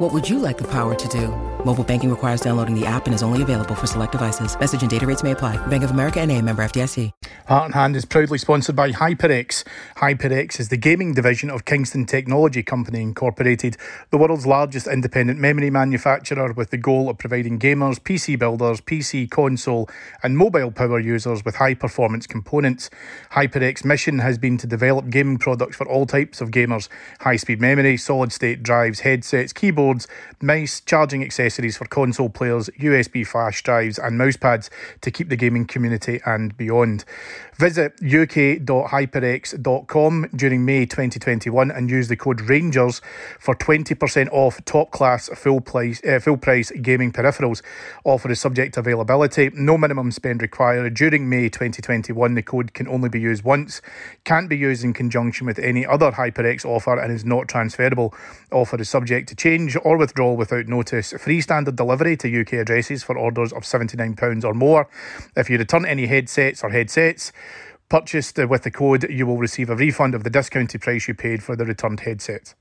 What would you like the power to do? Mobile banking requires downloading the app and is only available for select devices. Message and data rates may apply. Bank of America NA, member FDIC. Heart and Hand is proudly sponsored by HyperX. HyperX is the gaming division of Kingston Technology Company Incorporated, the world's largest independent memory manufacturer, with the goal of providing gamers, PC builders, PC console and mobile power users with high-performance components. HyperX's mission has been to develop gaming products for all types of gamers: high-speed memory, solid-state drives, headsets, keyboards, mice, charging accessories for console players, USB flash drives and mousepads to keep the gaming community and beyond. Visit uk.hyperx.com during May 2021 and use the code RANGERS for 20% off top-class full price gaming peripherals. Offer is subject to availability. No minimum spend required. During May 2021, the code can only be used once, can't be used in conjunction with any other HyperX offer and is not transferable. Offer is subject to change or withdrawal without notice. Free standard delivery to UK addresses for orders of £79 or more. If you return any headsets purchased with the code, you will receive a refund of the discounted price you paid for the returned headset.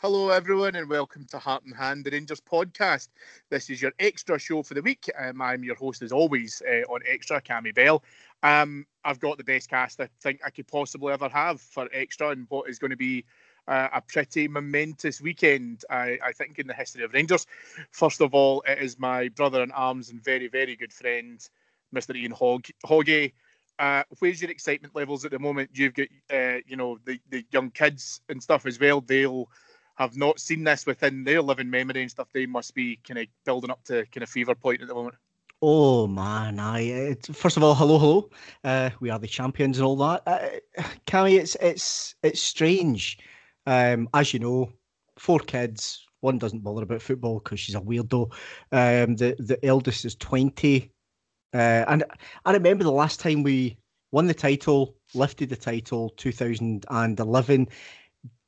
Hello everyone and welcome to Heart and Hand, the Rangers podcast. This is your extra show for the week. I'm your host as always on Extra, Cammy Bell. I've got the best cast I think I could possibly ever have for Extra and what is going to be a pretty momentous weekend, I think, in the history of Rangers. First of all, it is my brother-in-arms and very, very good friend, Mr. Ian Hogg. Hoggy, where's your excitement levels at the moment? You've got, the young kids and stuff as well. They'll have not seen this within their living memory and stuff. They must be kind of building up to kind of fever point at the moment. Oh man, first of all, hello. We are the champions and all that. Cammy, it's strange. As you know, four kids. One doesn't bother about football because she's a weirdo. The eldest is 20, and I remember the last time we won the title, lifted the title, 2011.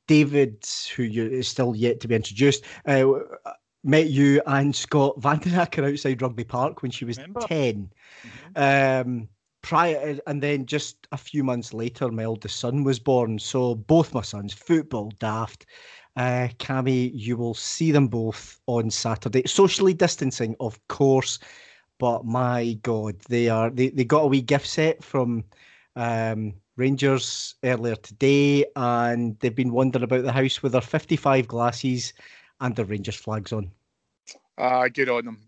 David, who is still yet to be introduced, met you and Scott Vandenacker outside Rugby Park when she was 10. Mm-hmm. And then just a few months later, my eldest son was born. So both my sons, football daft. Cammy, you will see them both on Saturday. Socially distancing, of course, but my God, they got a wee gift set from Rangers earlier today, and they've been wandering about the house with their 55 glasses and their Rangers flags on. Good on them.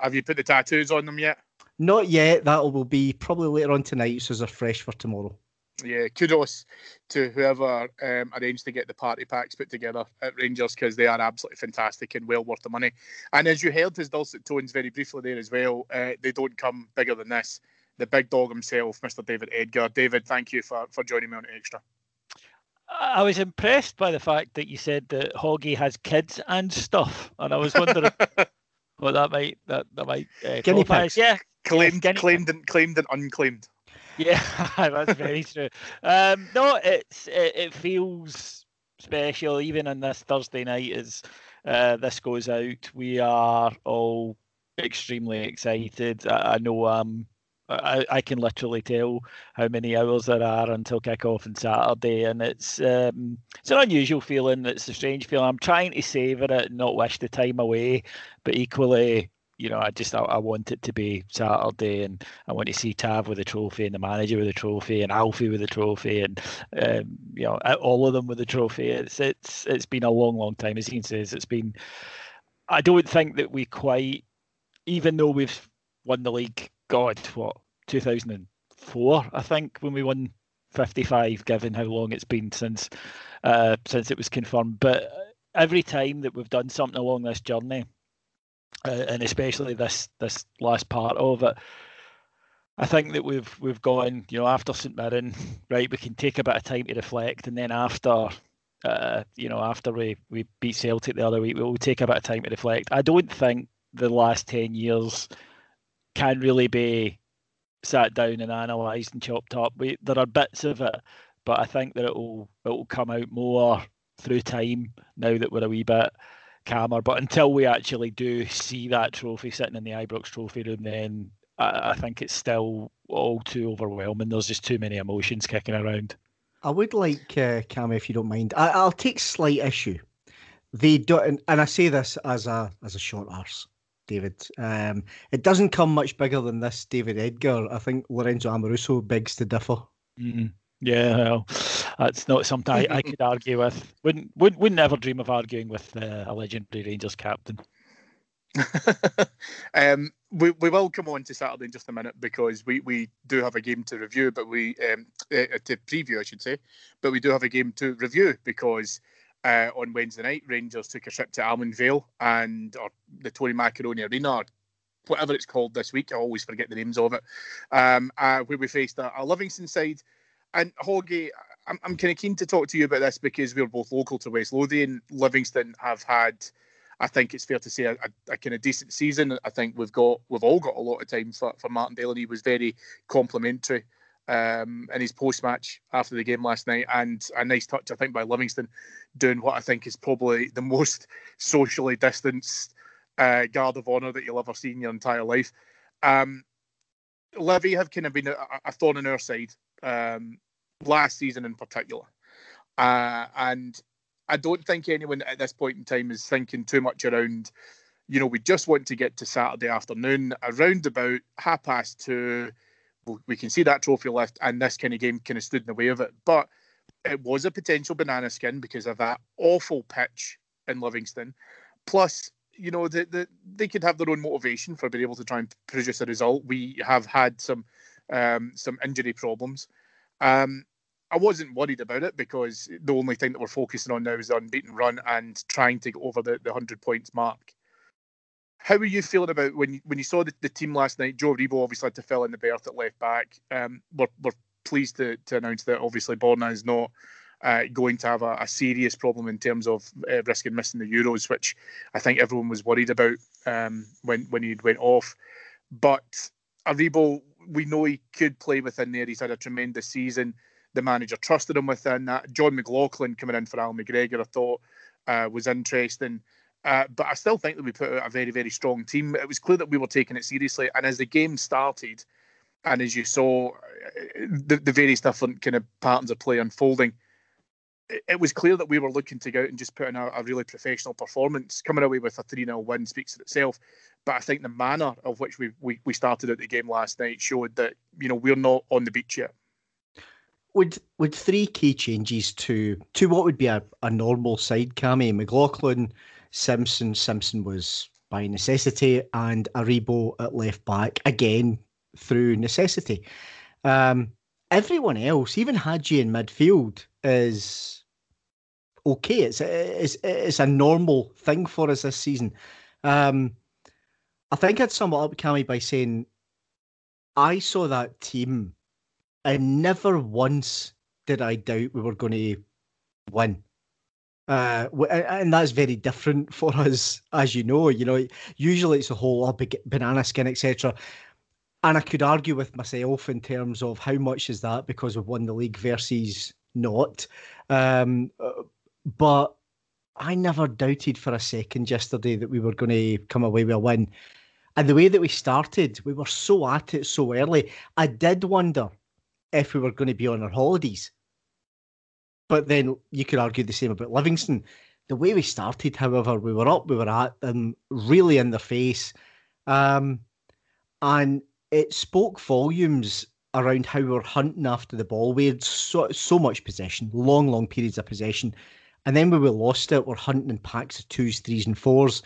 Have you put the tattoos on them yet? Not yet. That will be probably later on tonight, so they're fresh for tomorrow. Yeah, kudos to whoever arranged to get the party packs put together at Rangers, because they are absolutely fantastic and well worth the money. And as you heard his dulcet tones very briefly there as well, they don't come bigger than this. The big dog himself, Mr. David Edgar. David, thank you for joining me on Extra. I was impressed by the fact that you said that Hoggy has kids and stuff, and I was wondering what that might guinea pigs. Yeah, claimed and unclaimed. Yeah, that's very true. No, it feels special even on this Thursday night as this goes out. We are all extremely excited. I know. I can literally tell how many hours there are until kick-off on Saturday, and it's an unusual feeling. It's a strange feeling. I'm trying to savour it and not wish the time away, but equally you know, I want it to be Saturday, and I want to see Tav with a trophy, and the manager with a trophy, and Alfie with a trophy, and you know, all of them with a trophy. It's been a long time, as Ian says. It's been. I don't think that we quite, even though we've won the league. God, what 2004? I think when we won 55, given how long it's been since it was confirmed, but. Every time that we've done something along this journey, and especially this last part of it, I think that we've gone, you know, after St Mirren, right? We can take a bit of time to reflect, and then after, you know, after we beat Celtic the other week, we'll take a bit of time to reflect. I don't think the last 10 years can really be sat down and analysed and chopped up. There are bits of it, but I think that it will come out more. Through time, now that we're a wee bit calmer, but until we actually do see that trophy sitting in the Ibrox trophy room, then I think it's still all too overwhelming. There's just too many emotions kicking around. I would like, Cammy, if you don't mind, I'll take slight issue. They don't, and I say this as a short arse, David. It doesn't come much bigger than this, David Edgar. I think Lorenzo Amoruso begs to differ. Mm-mm. Yeah, well, that's not something I could argue with. Wouldn't ever dream of arguing with a legendary Rangers captain. We will come on to Saturday in just a minute, because we do have a game to review, but we to preview, I should say. But we do have a game to review because on Wednesday night, Rangers took a trip to Almondvale or the Tony Macaroni Arena. Or whatever it's called this week, I always forget the names of it. Where we faced a Livingston side. And Hoggy, I'm kind of keen to talk to you about this because we're both local to West Lothian. Livingston have had, I think it's fair to say, a kind of decent season. I think we've all got a lot of time for Martin Daly. He was very complimentary in his post-match after the game last night, and a nice touch, I think, by Livingston, doing what I think is probably the most socially distanced guard of honour that you'll ever see in your entire life. Livy have kind of been a thorn in our side. Last season in particular, and I don't think anyone at this point in time is thinking too much around, you know, we just want to get to Saturday afternoon around about 2:30. We can see that trophy lift, and this kind of game kind of stood in the way of it, but it was a potential banana skin because of that awful pitch in Livingston, plus, you know, they could have their own motivation for being able to try and produce a result. We have had some injury problems. I wasn't worried about it because the only thing that we're focusing on now is the unbeaten run and trying to get over the 100 points mark. How are you feeling about when you saw the team last night? Joe Aribo obviously had to fill in the berth at left back. We're pleased to announce that obviously Borna is not going to have a serious problem in terms of risking missing the Euros, which I think everyone was worried about when he went off. But Aribo, we know he could play within there. He's had a tremendous season. The manager trusted him within that. John McLaughlin coming in for Alan McGregor, I thought, was interesting. But I still think that we put out a very, very strong team. It was clear that we were taking it seriously. And as the game started, and as you saw the various different kind of patterns of play unfolding, it was clear that we were looking to go out and just put in a really professional performance. Coming away with a 3-0 win speaks for itself. But I think the manner of which we started out the game last night showed that, you know, we're not on the beach yet. With three key changes to what would be a normal side, Cammy, McLaughlin, Simpson was by necessity, and Aribo at left back, again, through necessity. Everyone else, even Hadji in midfield, is okay. It's a normal thing for us this season. I think I'd sum it up, Cammy, by saying I saw that team and never once did I doubt we were going to win. And that's very different for us, as you know. You know, usually it's a whole banana skin, etc. And I could argue with myself in terms of how much is that because we've won the league versus not. But I never doubted for a second yesterday that we were going to come away with a win. And the way that we started, we were so at it so early. I did wonder if we were going to be on our holidays. But then you could argue the same about Livingston. The way we started, however, we were up, we were at them, really in their face. And it spoke volumes around how we were hunting after the ball. We had so much possession, long periods of possession. And then when we lost it, we're hunting in packs of 2s, 3s and 4s.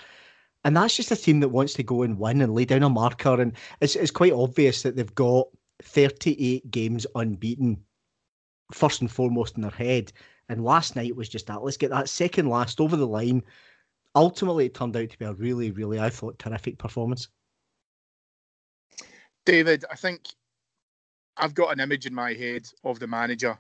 And that's just a team that wants to go and win and lay down a marker. And it's quite obvious that they've got 38 games unbeaten, first and foremost in their head. And last night was just that. Let's get that second last over the line. Ultimately, it turned out to be a really, really, I thought, terrific performance. David, I think I've got an image in my head of the manager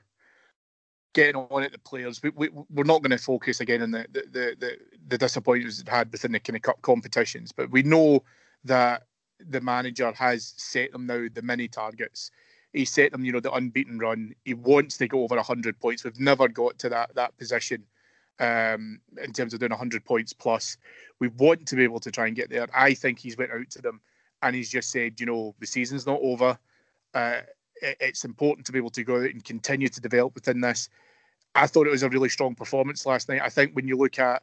getting on at the players. We're not going to focus again on the disappointments they've had within the kind of cup competitions, but we know that the manager has set them now the mini targets. He set them, the unbeaten run. He wants to go over 100 points. We've never got to that position in terms of doing 100 points plus. We want to be able to try and get there. I think he's went out to them and he's just said, the season's not over. It's important to be able to go out and continue to develop within this. I thought it was a really strong performance last night. I think when you look at,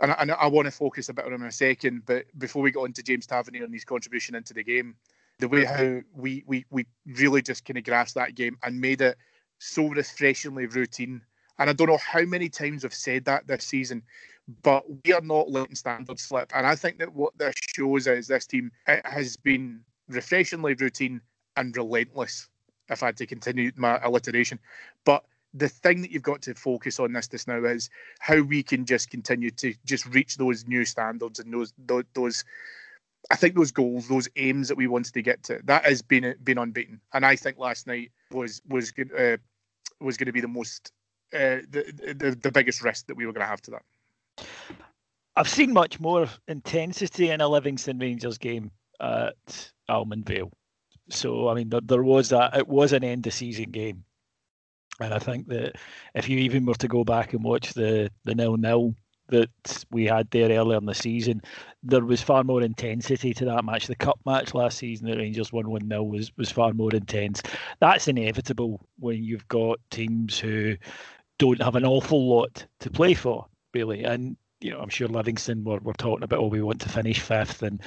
and I want to focus a bit on him in a second, but before we got into James Tavernier and his contribution into the game, the way how we really just kind of grasped that game and made it so refreshingly routine. And I don't know how many times I've said that this season, but we are not letting standards slip. And I think that what this shows is this team, it has been refreshingly routine and relentless, if I had to continue my alliteration. But the thing that you've got to focus on this now is how we can just continue to just reach those new standards and those I think those goals, those aims that we wanted to get to. That has been unbeaten, and I think last night was going to be the most the biggest risk that we were going to have to that. I've seen much more intensity in a Livingston Rangers game at Almondvale. So, I mean, there was that. It was an end-of-season game. And I think that if you even were to go back and watch the 0-0 that we had there earlier in the season, there was far more intensity to that match. The cup match last season that Rangers won 1-0 was far more intense. That's inevitable when you've got teams who don't have an awful lot to play for, really. And, I'm sure Livingston were talking about, we want to finish fifth and...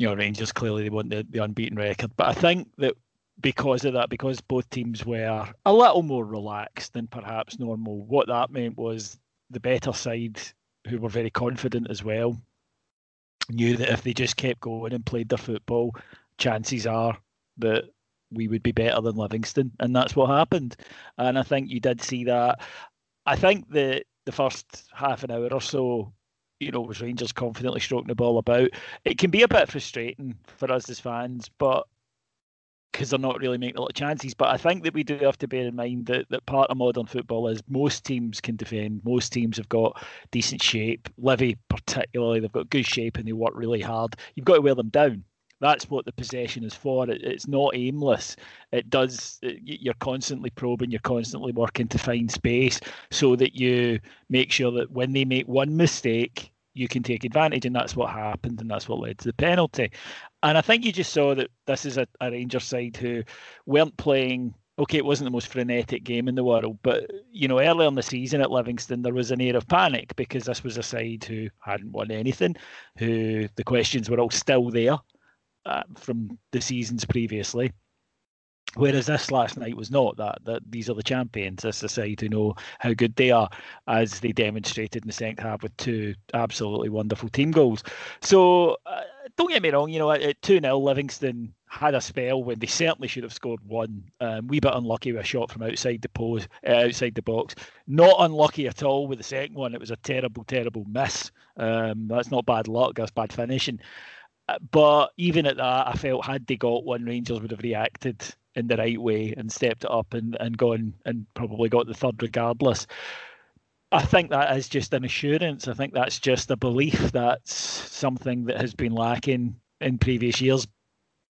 Rangers clearly they want the unbeaten record. But I think that because of that, because both teams were a little more relaxed than perhaps normal, what that meant was the better side, who were very confident as well, knew that if they just kept going and played their football, chances are that we would be better than Livingston. And that's what happened. And I think you did see that. I think that the first half an hour or so, was Rangers confidently stroking the ball about. It can be a bit frustrating for us as fans, but because they're not really making a lot of chances. But I think that we do have to bear in mind that part of modern football is most teams can defend. Most teams have got decent shape. Livy particularly, they've got good shape and they work really hard. You've got to wear them down. That's what the possession is for. It's not aimless. You're constantly probing, you're constantly working to find space so that you make sure that when they make one mistake, you can take advantage. And that's what happened. And that's what led to the penalty. And I think you just saw that this is a Rangers side who weren't playing. Okay, it wasn't the most frenetic game in the world, but, earlier in the season at Livingston, there was an air of panic because this was a side who hadn't won anything, who the questions were all still there. From the seasons previously, whereas this last night was not that these are the champions. This is a side who know how good they are, as they demonstrated in the second half with two absolutely wonderful team goals. So don't get me wrong, at 2-0 Livingston had a spell when they certainly should have scored one. Wee bit unlucky with a shot from outside the box. Not unlucky at all with the second one. It was a terrible miss. That's not bad luck, that's bad finishing. But even at that, I felt had they got one, Rangers would have reacted in the right way and stepped it up and gone and probably got the third regardless. I think that is just an assurance. I think that's just a belief. That's something that has been lacking in previous years,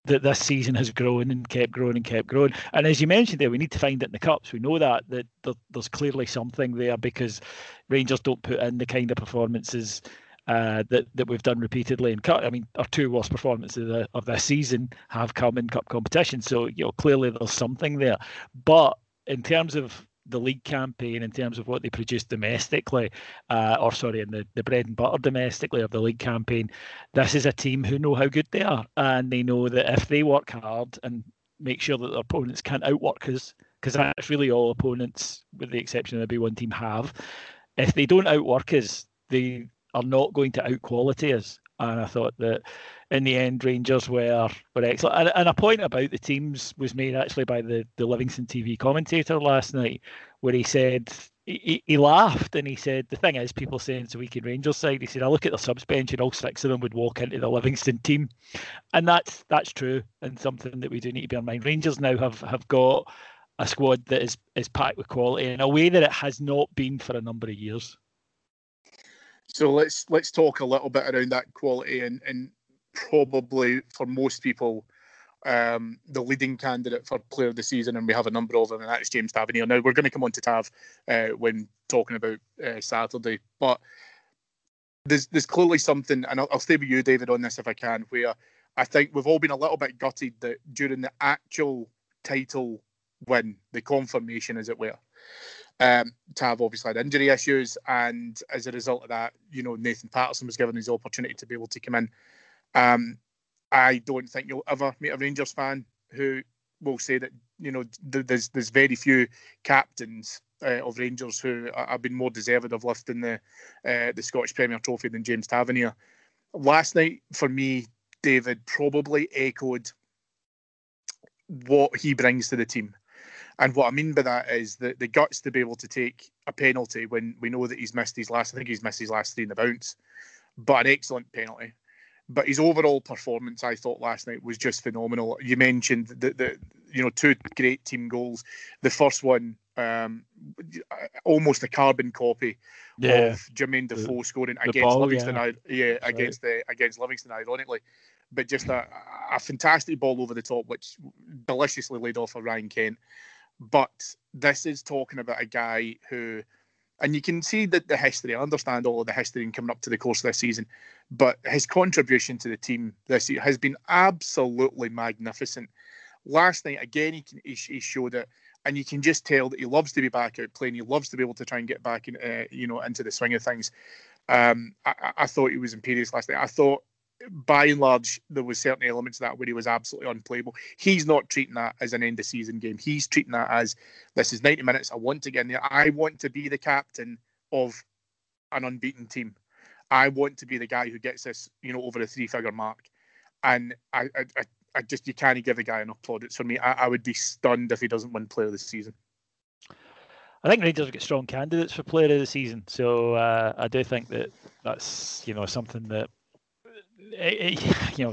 that this season has grown and kept growing and kept growing. And as you mentioned there, we need to find it in the cups. We know that there's clearly something there because Rangers don't put in the kind of performances that we've done repeatedly in cup. I mean, our two worst performances of this season have come in cup competition. So, clearly there's something there. But in terms of the league campaign in terms of what they produced domestically, in the bread and butter domestically of the league campaign, this is a team who know how good they are, and they know that if they work hard and make sure that their opponents can't outwork us, because that's really all opponents, with the exception of maybe one team, have. If they don't outwork us, they are not going to outquality us. And I thought that in the end, Rangers were excellent. And a point about the teams was made actually by the Livingston TV commentator last night, where he said, he laughed and he said, the thing is, people saying it's a weak in Rangers side. He said, I look at the subs bench and all six of them would walk into the Livingston team. And that's true, and something that we do need to bear in mind. Rangers now have got a squad that is packed with quality in a way that it has not been for a number of years. So let's talk a little bit around that quality, and probably for most people, the leading candidate for player of the season, and we have a number of them, and that's James Tavernier. Now, we're going to come on to Tav when talking about Saturday, but there's clearly something, and I'll stay with you, David, on this if I can, where I think we've all been a little bit gutted that during the actual title win, the confirmation, as it were, Tav obviously had injury issues, and as a result of that, you know, Nathan Patterson was given his opportunity to be able to come in. I don't think you'll ever meet a Rangers fan who will say that, you know, there's very few captains of Rangers who have been more deserved of lifting the Scottish Premier Trophy than James Tavernier. Last night, for me, David, probably echoed what he brings to the team. And what I mean by that is the guts to be able to take a penalty when we know that he's missed his last, I think he's missed his last three in the bounce, but an excellent penalty. But his overall performance, I thought last night, was just phenomenal. You mentioned the two great team goals. The first one, almost a carbon copy of Jermaine Defoe scoring against Livingston, ironically. But just a fantastic ball over the top, which deliciously laid off of Ryan Kent. But this is talking about a guy who, and you can see that the history, I understand all of the history and coming up to the course of this season, but his contribution to the team this year has been absolutely magnificent. Last night, again, he showed it, and you can just tell that he loves to be back out playing. He loves to be able to try and get back in, into the swing of things. I thought he was imperious last night. I thought, by and large, there was certain elements of that where he was absolutely unplayable. He's not treating that as an end-of-season game. He's treating that as, this is 90 minutes, I want to get in there. I want to be the captain of an unbeaten team. I want to be the guy who gets this, over a three-figure mark. And I just, you can't give a guy enough plaudits for me. I would be stunned if he doesn't win player of the season. I think Rangers get strong candidates for player of the season. So I do think that's, something that,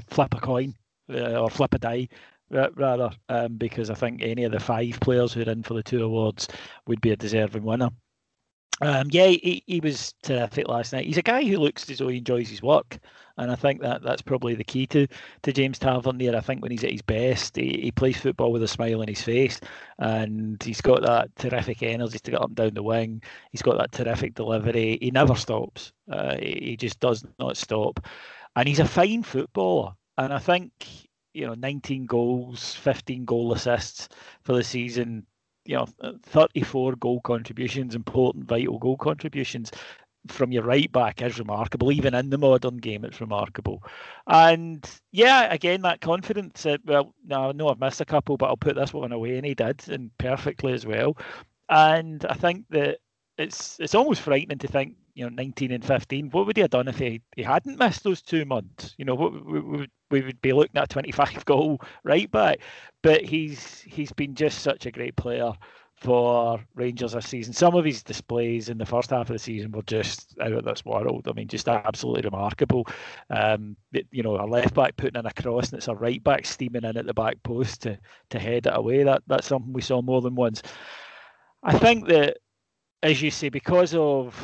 flip a coin or flip a die rather, because I think any of the five players who are in for the two awards would be a deserving winner. He was terrific last night. He's a guy who looks as though he enjoys his work, and I think that's probably the key to James Tavernier. I think when he's at his best, he plays football with a smile on his face, and he's got that terrific energy to get up and down the wing. He's got that terrific delivery. He never stops. He just does not stop. And he's a fine footballer. And I think, 19 goals, 15 goal assists for the season, 34 goal contributions, important, vital goal contributions from your right back is remarkable. Even in the modern game, it's remarkable. And, again, that confidence. I know I've missed a couple, but I'll put this one away. And he did, and perfectly as well. And I think that it's almost frightening to think, 19 and 15, what would he have done if he hadn't missed those 2 months? We would be looking at a 25-goal right back. But he's been just such a great player for Rangers this season. Some of his displays in the first half of the season were just out of this world. I mean, just absolutely remarkable. A left-back putting in a cross, and it's a right-back steaming in at the back post to head it away. That's something we saw more than once. I think that, as you say, because of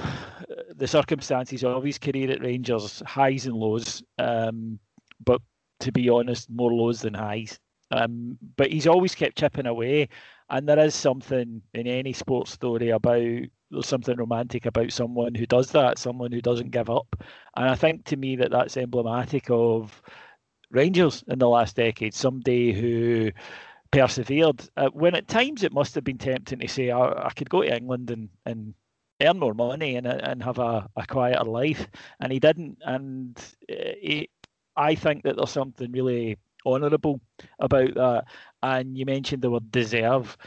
the circumstances of his career at Rangers, highs and lows, but to be honest, more lows than highs. But he's always kept chipping away, and there is something in any sports story about, there's something romantic about someone who does that, someone who doesn't give up. And I think to me that's emblematic of Rangers in the last decade, somebody who persevered. When at times it must have been tempting to say, I could go to England and earn more money and have a quieter life, and he didn't. And I think that there's something really honourable about that. And you mentioned the word deserve.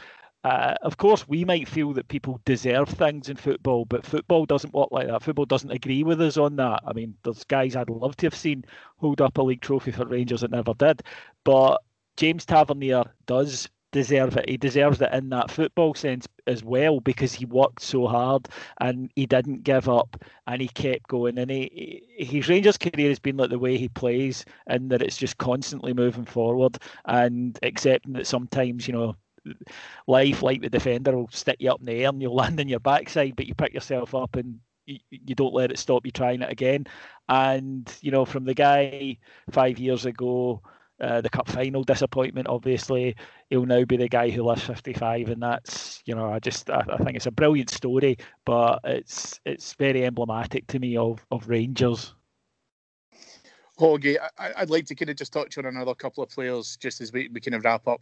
Of course, we might feel that people deserve things in football, but football doesn't work like that. Football doesn't agree with us on that. I mean, there's guys I'd love to have seen hold up a league trophy for Rangers that never did. But James Tavernier does deserve it. He deserves it in that football sense as well, because he worked so hard and he didn't give up and he kept going. And his Rangers career has been like the way he plays, and that it's just constantly moving forward and accepting that sometimes, you know, life, like the defender, will stick you up in the air and you'll land on your backside, but you pick yourself up and you don't let it stop you trying it again. And, you know, from the guy 5 years ago, the cup final disappointment, obviously, he'll now be the guy who lifts 55, and that's, you know, I think it's a brilliant story, but it's very emblematic to me of Rangers. Hoggy, I'd like to kind of just touch on another couple of players just as we kind of wrap up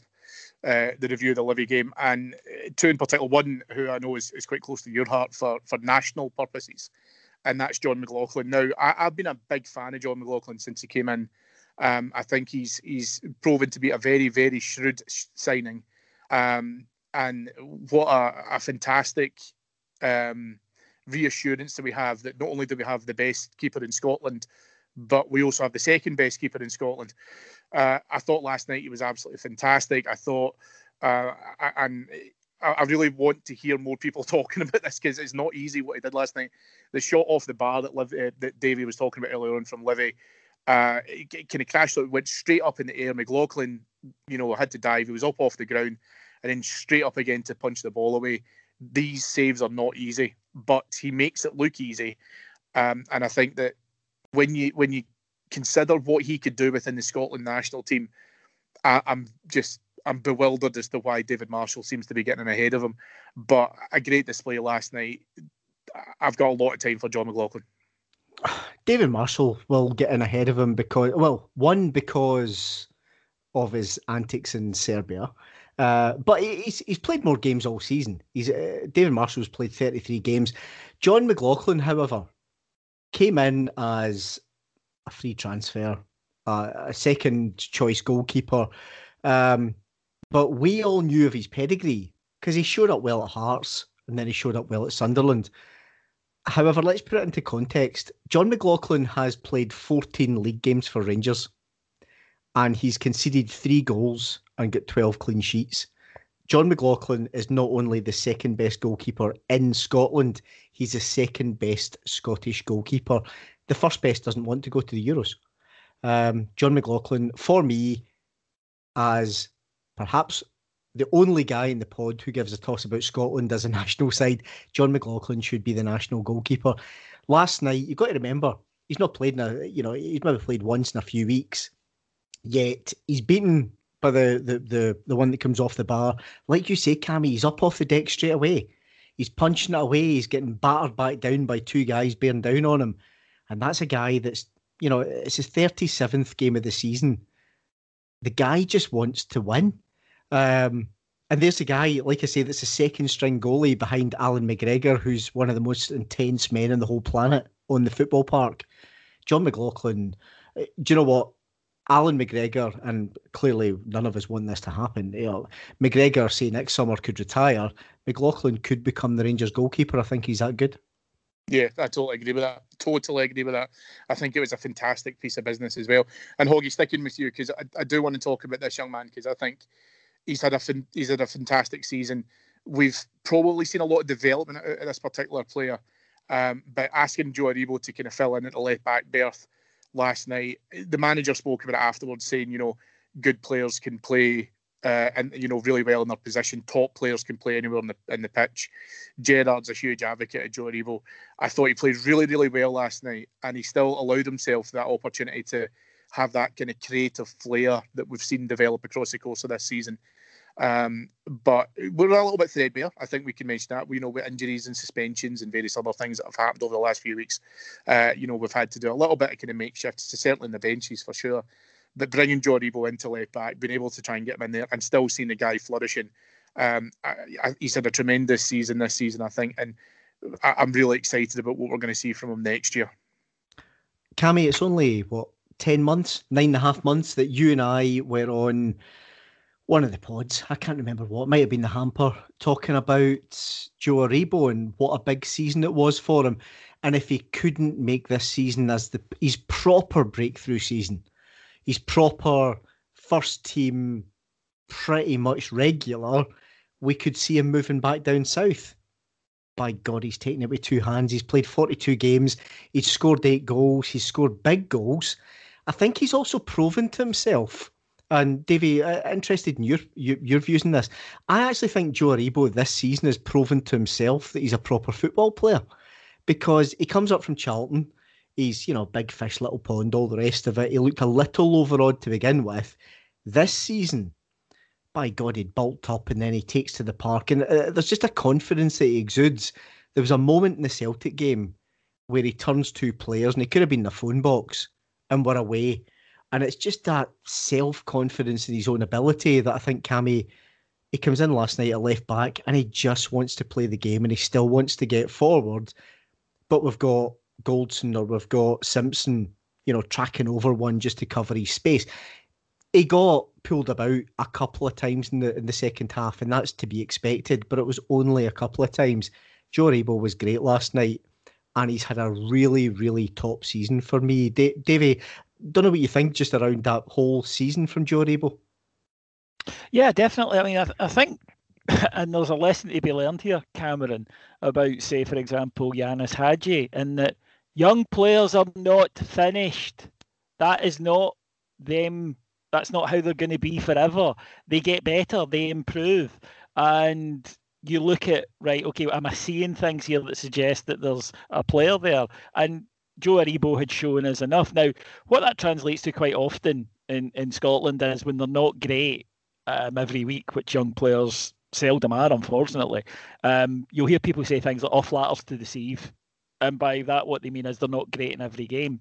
the review of the Livy game, and two in particular. One who I know is quite close to your heart for national purposes, and that's John McLaughlin. Now, I've been a big fan of John McLaughlin since he came in. I think he's proven to be a very, very shrewd signing, and what a fantastic reassurance that we have that not only do we have the best keeper in Scotland, but we also have the second best keeper in Scotland. I thought last night he was absolutely fantastic. I thought, and I really want to hear more people talking about this, because it's not easy what he did last night. The shot off the bar that Davey was talking about earlier on from Livy, it kind of crashed. It went straight up in the air. McLaughlin, you know, had to dive. He was up off the ground and then straight up again to punch the ball away. These saves are not easy, but he makes it look easy. And I think that when you consider what he could do within the Scotland national team, I'm bewildered as to why David Marshall seems to be getting ahead of him. But a great display last night. I've got a lot of time for John McLaughlin. David Marshall will get in ahead of him because, well, one, because of his antics in Serbia, but he's played more games all season. David Marshall's played 33 games. John McLaughlin, however, came in as a free transfer, a second choice goalkeeper. But we all knew of his pedigree because he showed up well at Hearts and then he showed up well at Sunderland. However, let's put it into context. John McLaughlin has played 14 league games for Rangers and he's conceded 3 goals and got 12 clean sheets. John McLaughlin is not only the second best goalkeeper in Scotland, he's the second best Scottish goalkeeper. The first best doesn't want to go to the Euros. John McLaughlin, for me, as perhaps the only guy in the pod who gives a toss about Scotland as a national side, John McLaughlin should be the national goalkeeper. Last night, you've got to remember, he's not played in he's maybe played once in a few weeks, yet he's beaten by the one that comes off the bar. Like you say, Cammy, he's up off the deck straight away. He's punching it away. He's getting battered back down by two guys bearing down on him. And that's a guy that's, you know, it's his 37th game of the season. The guy just wants to win. And there's a guy, like I say, that's a second string goalie behind Alan McGregor, who's one of the most intense men on the whole planet on the football park. John McLaughlin, do you know what? Alan McGregor, and clearly none of us want this to happen. You know, McGregor, say next summer, could retire. McLaughlin could become the Rangers goalkeeper. I think he's that good. Yeah, I totally agree with that. I think it was a fantastic piece of business as well. And Hoggy, sticking with you, because I do want to talk about this young man, because I think he's had a fantastic season. We've probably seen a lot of development out of this particular player, but asking Joe Aribo to kind of fill in at the left back berth last night, the manager spoke about it afterwards, saying, you know, good players can play and, you know, really well in their position. Top players can play anywhere in the pitch. Gerrard's a huge advocate of Joe Aribo. I thought he played really, really well last night, and he still allowed himself that opportunity to have that kind of creative flair that we've seen develop across the course of this season. But we're a little bit threadbare. I think we can mention that. We, you know, with injuries and suspensions and various other things that have happened over the last few weeks, you know, we've had to do a little bit of kind of makeshifts, certainly in the benches for sure. that bringing Joe Aribo into left back, being able to try and get him in there and still seeing the guy flourishing. He's had a tremendous season this season, I think, and I'm really excited about what we're going to see from him next year. Cammy, it's only, 9.5 months that you and I were on one of the pods, I can't remember what, it might have been The Hamper, talking about Joe Aribo and what a big season it was for him. And if he couldn't make this season as his proper breakthrough season, his proper first team, pretty much regular, we could see him moving back down south. By God, he's taken it with two hands. He's played 42 games. He's scored 8 goals. He's scored big goals. I think he's also proven to himself. And Davey, interested in your views on this. I actually think Joe Aribo this season has proven to himself that he's a proper football player, because he comes up from Charlton. He's, big fish, little pond, all the rest of it. He looked a little overawed to begin with. This season, by God, he'd bulked up, and then he takes to the park. And there's just a confidence that he exudes. There was a moment in the Celtic game where he turns two players, and he could have been in the phone box, and we're away. And it's just that self-confidence in his own ability that I think Cammy, he comes in last night at left back, and he just wants to play the game, and he still wants to get forward. But we've got Goldson, or we've got Simpson, tracking over one just to cover his space. He got pulled about a couple of times in the second half, and that's to be expected, but it was only a couple of times. Joe Aribo was great last night, and he's had a really, really top season for me. Davey, don't know what you think just around that whole season from Joe Aribo. Yeah, definitely. I mean, I think, and there's a lesson to be learned here, Cameron, about, say, for example, Giannis Hadji, and that young players are not finished. That is not them. That's not how they're going to be forever. They get better, they improve. And you look at, am I seeing things here that suggest that there's a player there? And Joe Aribo had shown us enough. Now, what that translates to quite often in Scotland is when they're not great every week, which young players seldom are, unfortunately, you'll hear people say things like, flatters to deceive. And by that, what they mean is they're not great in every game.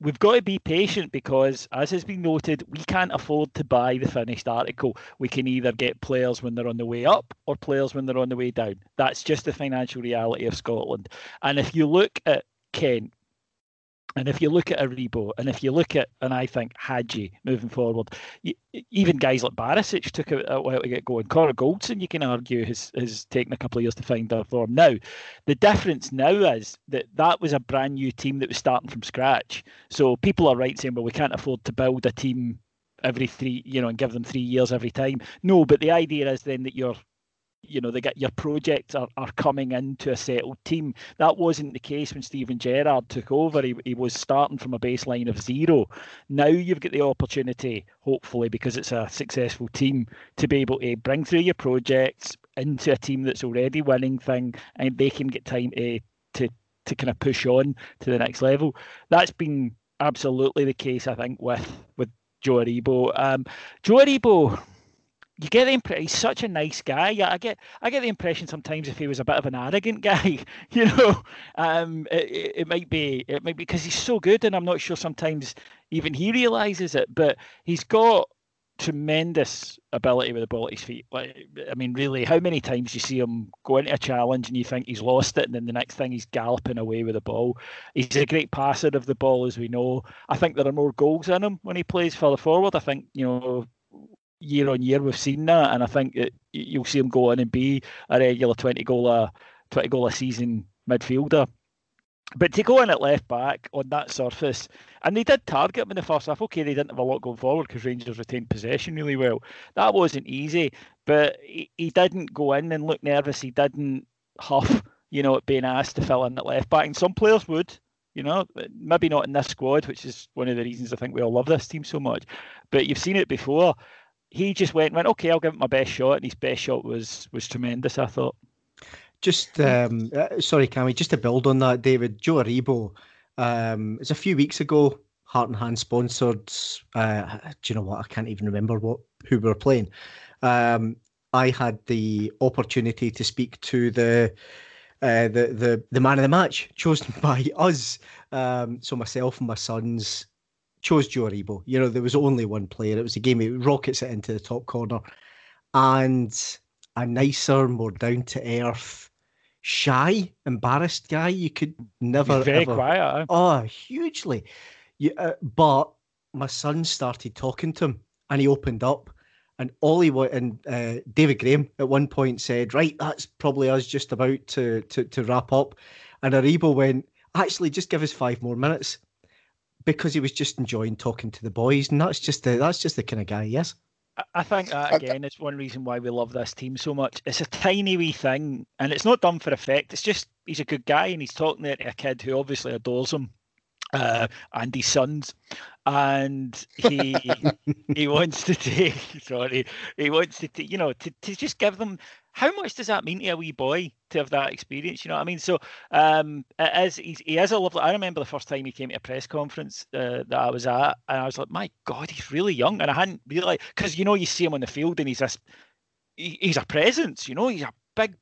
We've got to be patient because, as has been noted, we can't afford to buy the finished article. We can either get players when they're on the way up or players when they're on the way down. That's just the financial reality of Scotland. And if you look at Kent, and if you look at Aribo, and if you look at, and I think, Hadji moving forward, even guys like Barisic took a while to get going. Cora Goldson, you can argue, has taken a couple of years to find their form. Now, the difference now is that was a brand new team that was starting from scratch. So people are right saying, we can't afford to build a team every three, and give them 3 years every time. No, but the idea is then that your projects are coming into a settled team. That wasn't the case when Steven Gerrard took over. He was starting from a baseline of zero. Now you've got the opportunity, hopefully, because it's a successful team, to be able to bring through your projects into a team that's already winning thing, and they can get time to kind of push on to the next level. That's been absolutely the case, I think, with Joe Aribo. Joe Aribo, you get the impression he's such a nice guy. Yeah, I get the impression sometimes if he was a bit of an arrogant guy, it might be because he's so good, and I'm not sure sometimes even he realizes it. But he's got tremendous ability with the ball at his feet. Really, how many times you see him go into a challenge and you think he's lost it, and then the next thing he's galloping away with the ball. He's a great passer of the ball, as we know. I think there are more goals in him when he plays further forward. I think year on year we've seen that, and I think that you'll see him go on and be a regular 20 goal a season midfielder. But to go in at left back on that surface, and they did target him in the first half. Okay, they didn't have a lot going forward because Rangers retained possession really well. That wasn't easy, but he didn't go in and look nervous. He didn't huff at being asked to fill in at left back, and some players would. Maybe not in this squad, which is one of the reasons I think we all love this team so much, but you've seen it before. He just went, okay, I'll give it my best shot, and his best shot was tremendous, I thought. Just, sorry, Cammy, just to build on that, David, Joe Aribo, it was a few weeks ago, Heart and Hand sponsored, I can't even remember who we were playing. I had the opportunity to speak to the man of the match, chosen by us, so myself and my sons, chose Joe Aribo. You know, there was only one player. It was a game that rockets it into the top corner. And a nicer, more down-to-earth, shy, embarrassed guy you could never... He's very quiet. Oh, hugely. But my son started talking to him, and he opened up. And all he and David Graham at one point said, right, that's probably us just about to wrap up. And Aribo went, actually, just give us 5 more minutes, because he was just enjoying talking to the boys. And that's just the kind of guy he is. I think that, again, is one reason why we love this team so much. It's a tiny wee thing, and it's not done for effect. It's just he's a good guy, and he's talking there to a kid who obviously adores him. And his sons, and he wants to take, you know, to just give them. How much does that mean to a wee boy to have that experience? You know what I mean? So he is a lovely. I remember the first time he came to a press conference that I was at, and I was like, my God, he's really young, and I hadn't realised, because you know you see him on the field and he's a presence, you know, he's a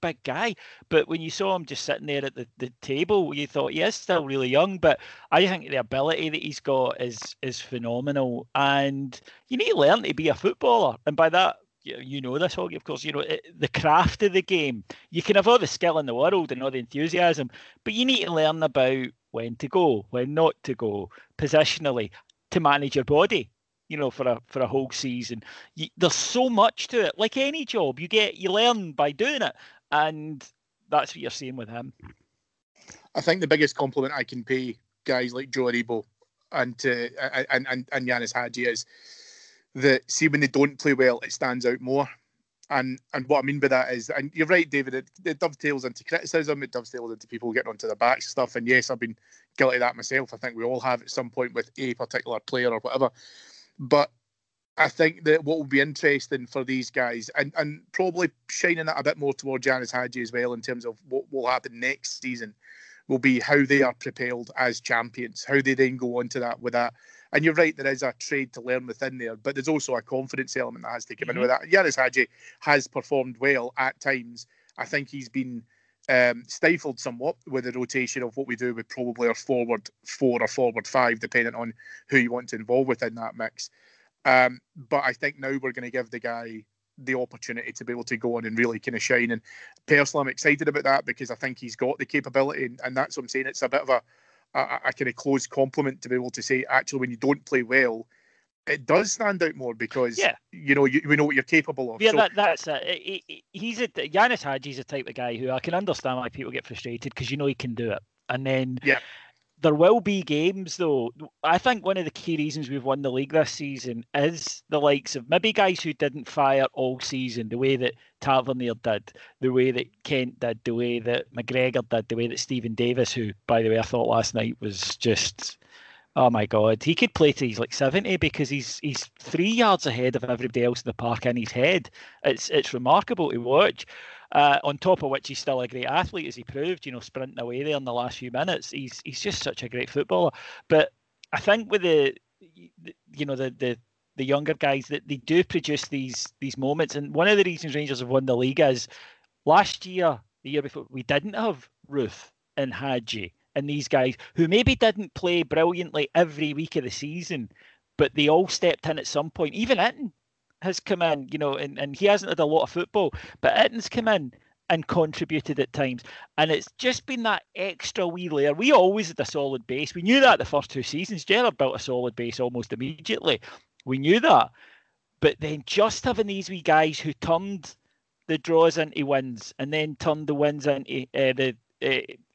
big guy, but when you saw him just sitting there at the table, you thought he is still really young. But I think the ability that he's got is phenomenal, and you need to learn to be a footballer. And by that, you know this, Hoggy, of course, you know the craft of the game. You can have all the skill in the world and all the enthusiasm, but you need to learn about when to go, when not to go, positionally, to manage your body. You know, for a whole season, there's so much to it. Like any job, you learn by doing it, and that's what you're seeing with him. I think the biggest compliment I can pay guys like Joe Aribo and Giannis Hadji is that, see, when they don't play well, it stands out more. And what I mean by that is, and you're right, David, it dovetails into criticism, it dovetails into people getting onto their backs and stuff. And yes, I've been guilty of that myself. I think we all have at some point with a particular player or whatever. But I think that what will be interesting for these guys, and probably shining that a bit more toward Giannis Hadji as well in terms of what will happen next season, will be how they are propelled as champions, how they then go on to that with that. And you're right, there is a trade to learn within there, but there's also a confidence element that has to come in with that. Giannis Hadji has performed well at times. I think he's been stifled somewhat with the rotation of what we do with probably our forward 4 or forward 5, depending on who you want to involve within that mix. But I think now we're going to give the guy the opportunity to be able to go on and really kind of shine. And personally, I'm excited about that, because I think he's got the capability, and that's what I'm saying. It's a bit of a kind of close compliment to be able to say, actually, when you don't play well, it does stand out more, because you know we know what you're capable of. Yeah, so that's it. Giannis Hadji's a type of guy who I can understand why people get frustrated, because you know he can do it. And then there will be games, though. I think one of the key reasons we've won the league this season is the likes of maybe guys who didn't fire all season, the way that Tavernier did, the way that Kent did, the way that McGregor did, the way that Stephen Davis, who, by the way, I thought last night was just... oh my God, he could play till he's like 70, because he's 3 yards ahead of everybody else in the park in his head. It's remarkable to watch. On top of which, he's still a great athlete, as he proved, you know, sprinting away there in the last few minutes. He's just such a great footballer. But I think with the younger guys, that they do produce these moments. And one of the reasons Rangers have won the league is last year, the year before, we didn't have Ruth and Hadji. And these guys who maybe didn't play brilliantly every week of the season, but they all stepped in at some point. Even Itten has come in, you know, and he hasn't had a lot of football, but Itten's come in and contributed at times. And it's just been that extra wee layer. We always had a solid base. We knew that the first 2 seasons. Gerrard built a solid base almost immediately. We knew that. But then just having these wee guys who turned the draws into wins, and then turned the wins into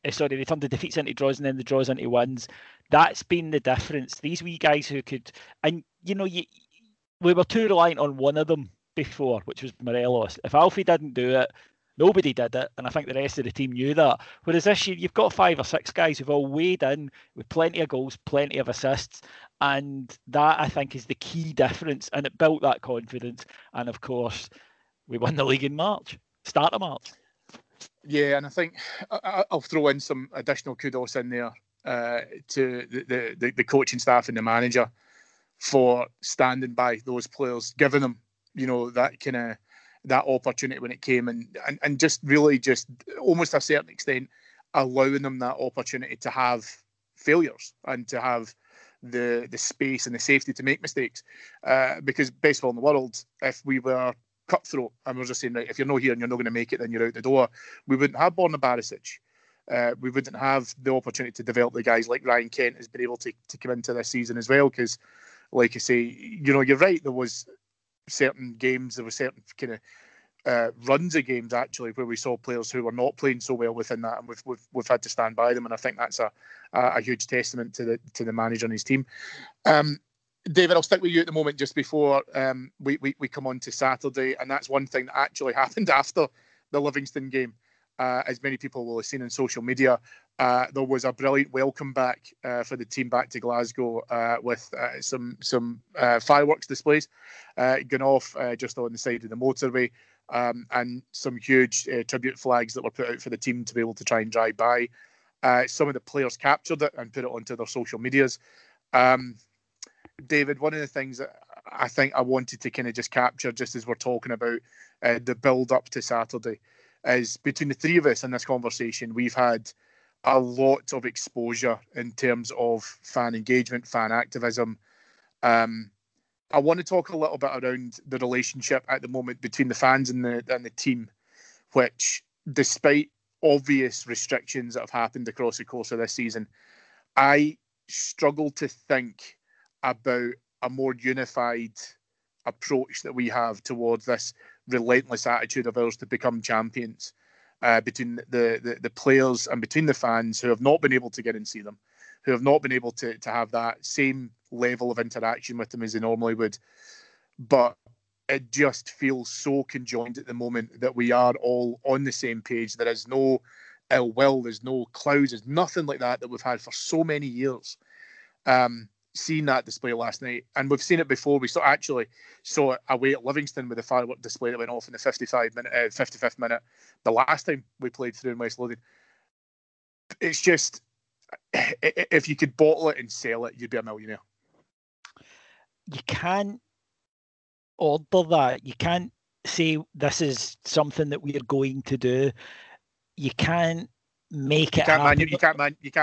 they turned the defeats into draws, and then the draws into wins. That's been the difference. These wee guys who could... And, you know, we were too reliant on one of them before, which was Morelos. If Alfie didn't do it, nobody did it, and I think the rest of the team knew that. Whereas this year, you've got 5 or 6 guys who've all weighed in with plenty of goals, plenty of assists, and that, I think, is the key difference, and it built that confidence. And, of course, we won the league in March, start of March. Yeah, and I think I'll throw in some additional kudos in there to the coaching staff and the manager for standing by those players, giving them, you know, that kind of that opportunity when it came, and just really just almost to a certain extent allowing them that opportunity to have failures and to have the space and the safety to make mistakes. Because best of all in the world, if we were cutthroat and we're just saying, right, if you're not here and you're not going to make it, then you're out the door, we wouldn't have Borna Barisic. We wouldn't have the opportunity to develop the guys like Ryan Kent has been able to come into this season as well. Because, like I say, you know, you're right, there was certain games, there were certain kind of runs of games actually where we saw players who were not playing so well within that, and we've had to stand by them, and I think that's a huge testament to the manager and his team. David, I'll stick with you at the moment just before we come on to Saturday, and that's one thing that actually happened after the Livingston game. As many people will have seen in social media, there was a brilliant welcome back for the team back to Glasgow with some fireworks displays going off just on the side of the motorway, and some huge tribute flags that were put out for the team to be able to try and drive by. Some of the players captured it and put it onto their social medias. David, one of the things that I think I wanted to kind of just capture just as we're talking about the build-up to Saturday is between the three of us in this conversation, we've had a lot of exposure in terms of fan engagement, fan activism. I want to talk a little bit around the relationship at the moment between the fans and the team, which, despite obvious restrictions that have happened across the course of this season, I struggle to think about a more unified approach that we have towards this relentless attitude of ours to become champions, between the players and between the fans who have not been able to get and see them, who have not been able to have that same level of interaction with them as they normally would. But it just feels so conjoined at the moment that we are all on the same page. There is no ill will, there's no clouds, there's nothing like that that we've had for so many years. Seen that display last night, and we've seen it before. We saw it away at Livingston with the firework display that went off in the 55th minute the last time we played through in West Lothian. It's just, if you could bottle it and sell it, you'd be a millionaire. You can't order that. You can't say this is something that we're going to do. You can't make it happen. You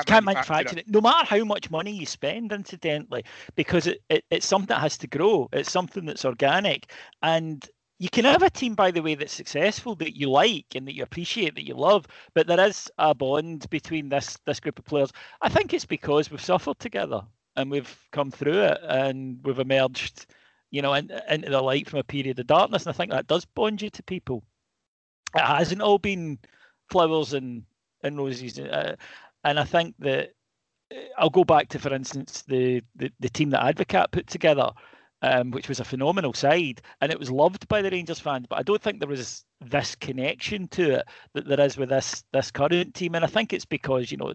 can't manufacture it, no matter how much money you spend, incidentally, because it's something that has to grow. It's something that's organic, and you can have a team, by the way, that's successful, that you like and that you appreciate, that you love, but there is a bond between this group of players. I think it's because we've suffered together and we've come through it and we've emerged, you know, into the light from a period of darkness, and I think that does bond you to people. It hasn't all been flowers and roses, and I think that I'll go back to, for instance, the team that Advocat put together, which was a phenomenal side, and it was loved by the Rangers fans, but I don't think there was this connection to it that there is with this current team. And I think it's because, you know,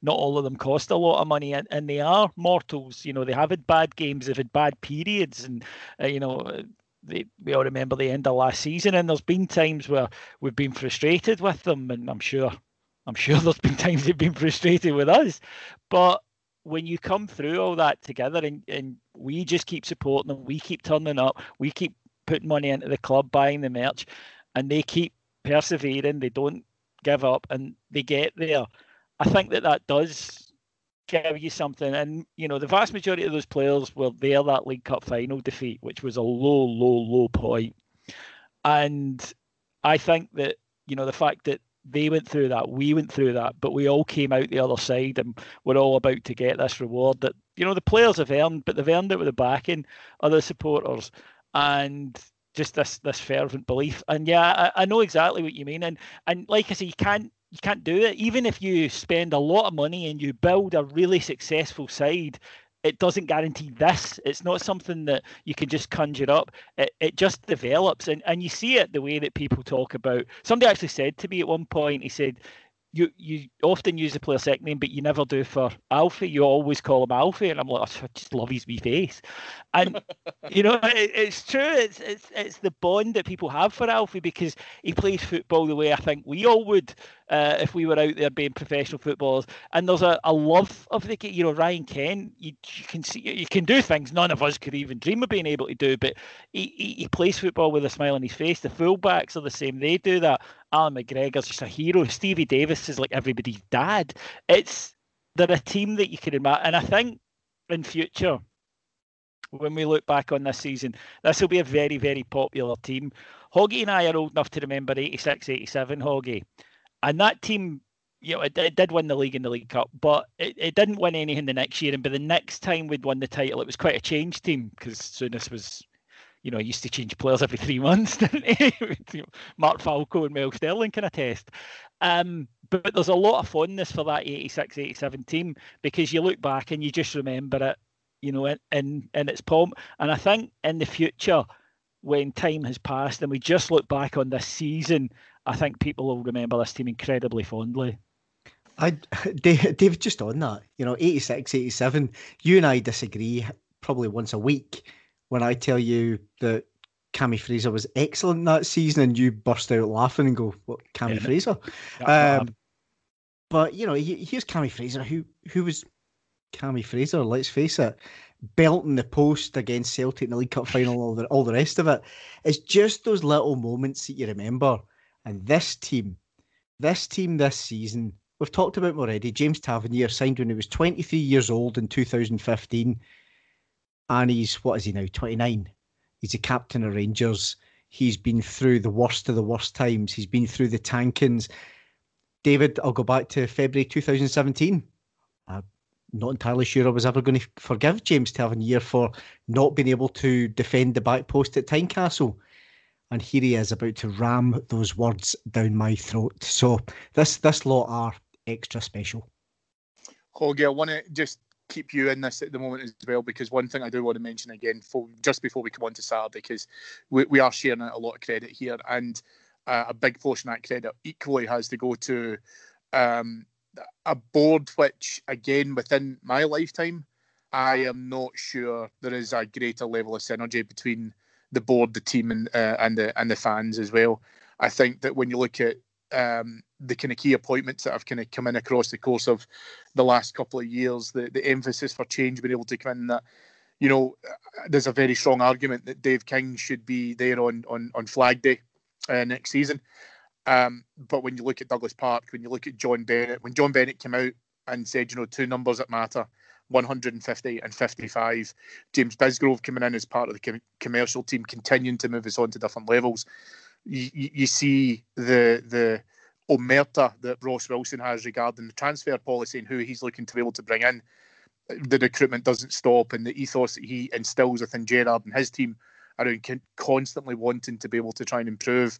not all of them cost a lot of money, and they are mortals. You know, they have had bad games, they've had bad periods, and you know, we all remember the end of last season, and there's been times where we've been frustrated with them, and I'm sure there's been times they've been frustrated with us. But when you come through all that together, and we just keep supporting them, we keep turning up, we keep putting money into the club, buying the merch, and they keep persevering, they don't give up, and they get there. I think that does give you something. And, you know, the vast majority of those players were there that League Cup final defeat, which was a low point. And I think that, you know, the fact that they went through that, we went through that, but we all came out the other side, and we're all about to get this reward that, you know, the players have earned, but they've earned it with the backing of the supporters and just this fervent belief. And yeah, I know exactly what you mean. And like I say, you can't do it. Even if you spend a lot of money and you build a really successful side, it doesn't guarantee this. It's not something that you can just conjure up. It just develops. And you see it the way that people talk about. Somebody actually said to me at one point, he said, you often use the player's second name, but you never do for Alfie. You always call him Alfie. And I'm like, I just love his wee face. And, you know, it's true. It's the bond that people have for Alfie, because he plays football the way I think we all would if we were out there being professional footballers. And there's a love of the game. You know, Ryan Kent, you can see, you can do things none of us could even dream of being able to do, but he plays football with a smile on his face. The fullbacks are the same. They do that. Alan McGregor's just a hero. Stevie Davis is like everybody's dad. They're a team that you can imagine. And I think in future, when we look back on this season, this will be a very, very popular team. Hoggy and I are old enough to remember 86, 87, Hoggy. And that team, you know, it did win the league and the League Cup, but it didn't win anything the next year. And by the next time we'd won the title, it was quite a changed team, because Souness was, you know, used to change players every 3 months, didn't he? Mark Falco and Mel Sterling can attest. But there's a lot of fondness for that 86, 87 team, because you look back and you just remember it, you know, in its pomp. And I think in the future, when time has passed and we just look back on this season, I think people will remember this team incredibly fondly. Dave, just on that, you know, 86, 87, you and I disagree probably once a week when I tell you that Cammy Fraser was excellent that season and you burst out laughing and go, what, Cammy Fraser? But, you know, here's Cammy Fraser, who was Cammy Fraser, let's face it, belting the post against Celtic in the League Cup final, all the rest of it. It's just those little moments that you remember. And this team this season, we've talked about him already. James Tavernier signed when he was 23 years old in 2015. And he's, what is he now, 29? He's the captain of Rangers. He's been through the worst of the worst times. He's been through the tankings. David, I'll go back to February 2017. I'm not entirely sure I was ever going to forgive James Tavernier for not being able to defend the back post at Tynecastle. And here he is about to ram those words down my throat. So this lot are extra special. Hoggy, I want to just keep you in this at the moment as well, because one thing I do want to mention again, just before we come on to Saturday, because we are sharing a lot of credit here, and a big portion of that credit equally has to go to a board which, again, within my lifetime, I am not sure there is a greater level of synergy between the board, the team, and the fans as well. I think that when you look at the kind of key appointments that have kind of come in across the course of the last couple of years, the emphasis for change being able to come in, that, you know, there's a very strong argument that Dave King should be there on Flag Day next season. But when you look at Douglas Park, when you look at John Bennett, when John Bennett came out and said, you know, two numbers that matter, 150 and 55. James Bisgrove coming in as part of the commercial team, continuing to move us on to different levels. You see the omerta that Ross Wilson has regarding the transfer policy and who he's looking to be able to bring in. The recruitment doesn't stop, and the ethos that he instills within Gerrard and his team around constantly wanting to be able to try and improve.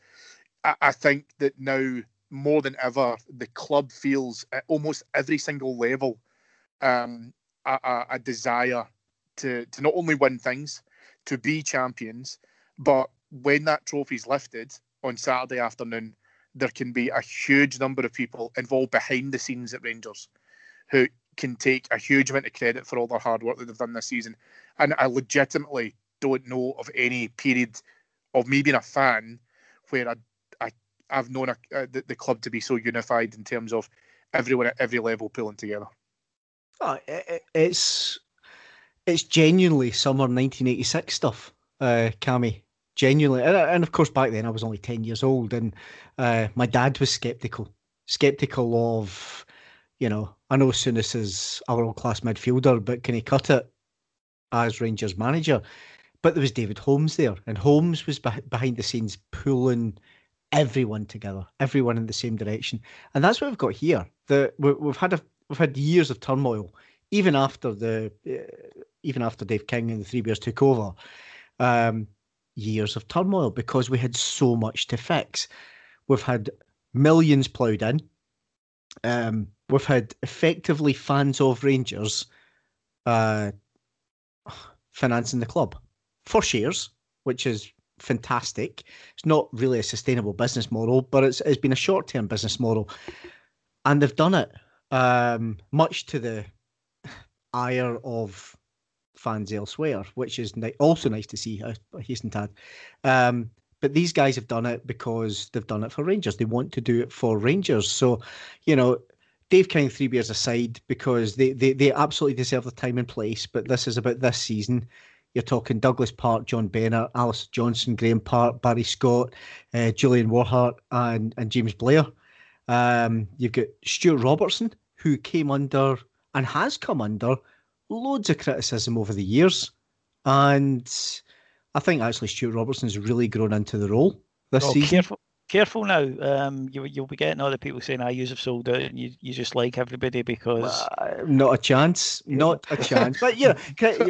I think that now, more than ever, the club feels at almost every single level a desire to not only win things, to be champions, but when that trophy's lifted on Saturday afternoon, there can be a huge number of people involved behind the scenes at Rangers who can take a huge amount of credit for all their hard work that they've done this season. And I legitimately don't know of any period of me being a fan where I've known the club to be so unified in terms of everyone at every level pulling together. Oh, it's genuinely summer 1986 stuff, Cammy. Genuinely, and of course back then I was only 10 years old, and my dad was sceptical of, you know, I know Souness is a world class midfielder, but can he cut it as Rangers manager? But there was David Holmes there, and Holmes was behind the scenes pulling everyone together, everyone in the same direction, and that's what we've got here. We've had years of turmoil, even after Dave King and the Three Bears took over, years of turmoil because we had so much to fix. We've had millions ploughed in. We've had effectively fans of Rangers financing the club for shares, which is fantastic. It's not really a sustainable business model, but it's been a short-term business model, and they've done it. Much to the ire of fans elsewhere, which is also nice to see, I hasten to add. But these guys have done it because they've done it for Rangers. They want to do it for Rangers. So, you know, Dave King, Three Bears aside, because they absolutely deserve the time and place, but this is about this season. You're talking Douglas Park, John Bennett, Alice Johnson, Graham Park, Barry Scott, Julian Warhart and James Blair. You've got Stuart Robertson, who came under and has come under loads of criticism over the years, and I think actually Stuart Robertson's really grown into the role this season. Careful now, you'll be getting other people saying, you've sold out and you just like everybody because... Not a chance. But yeah,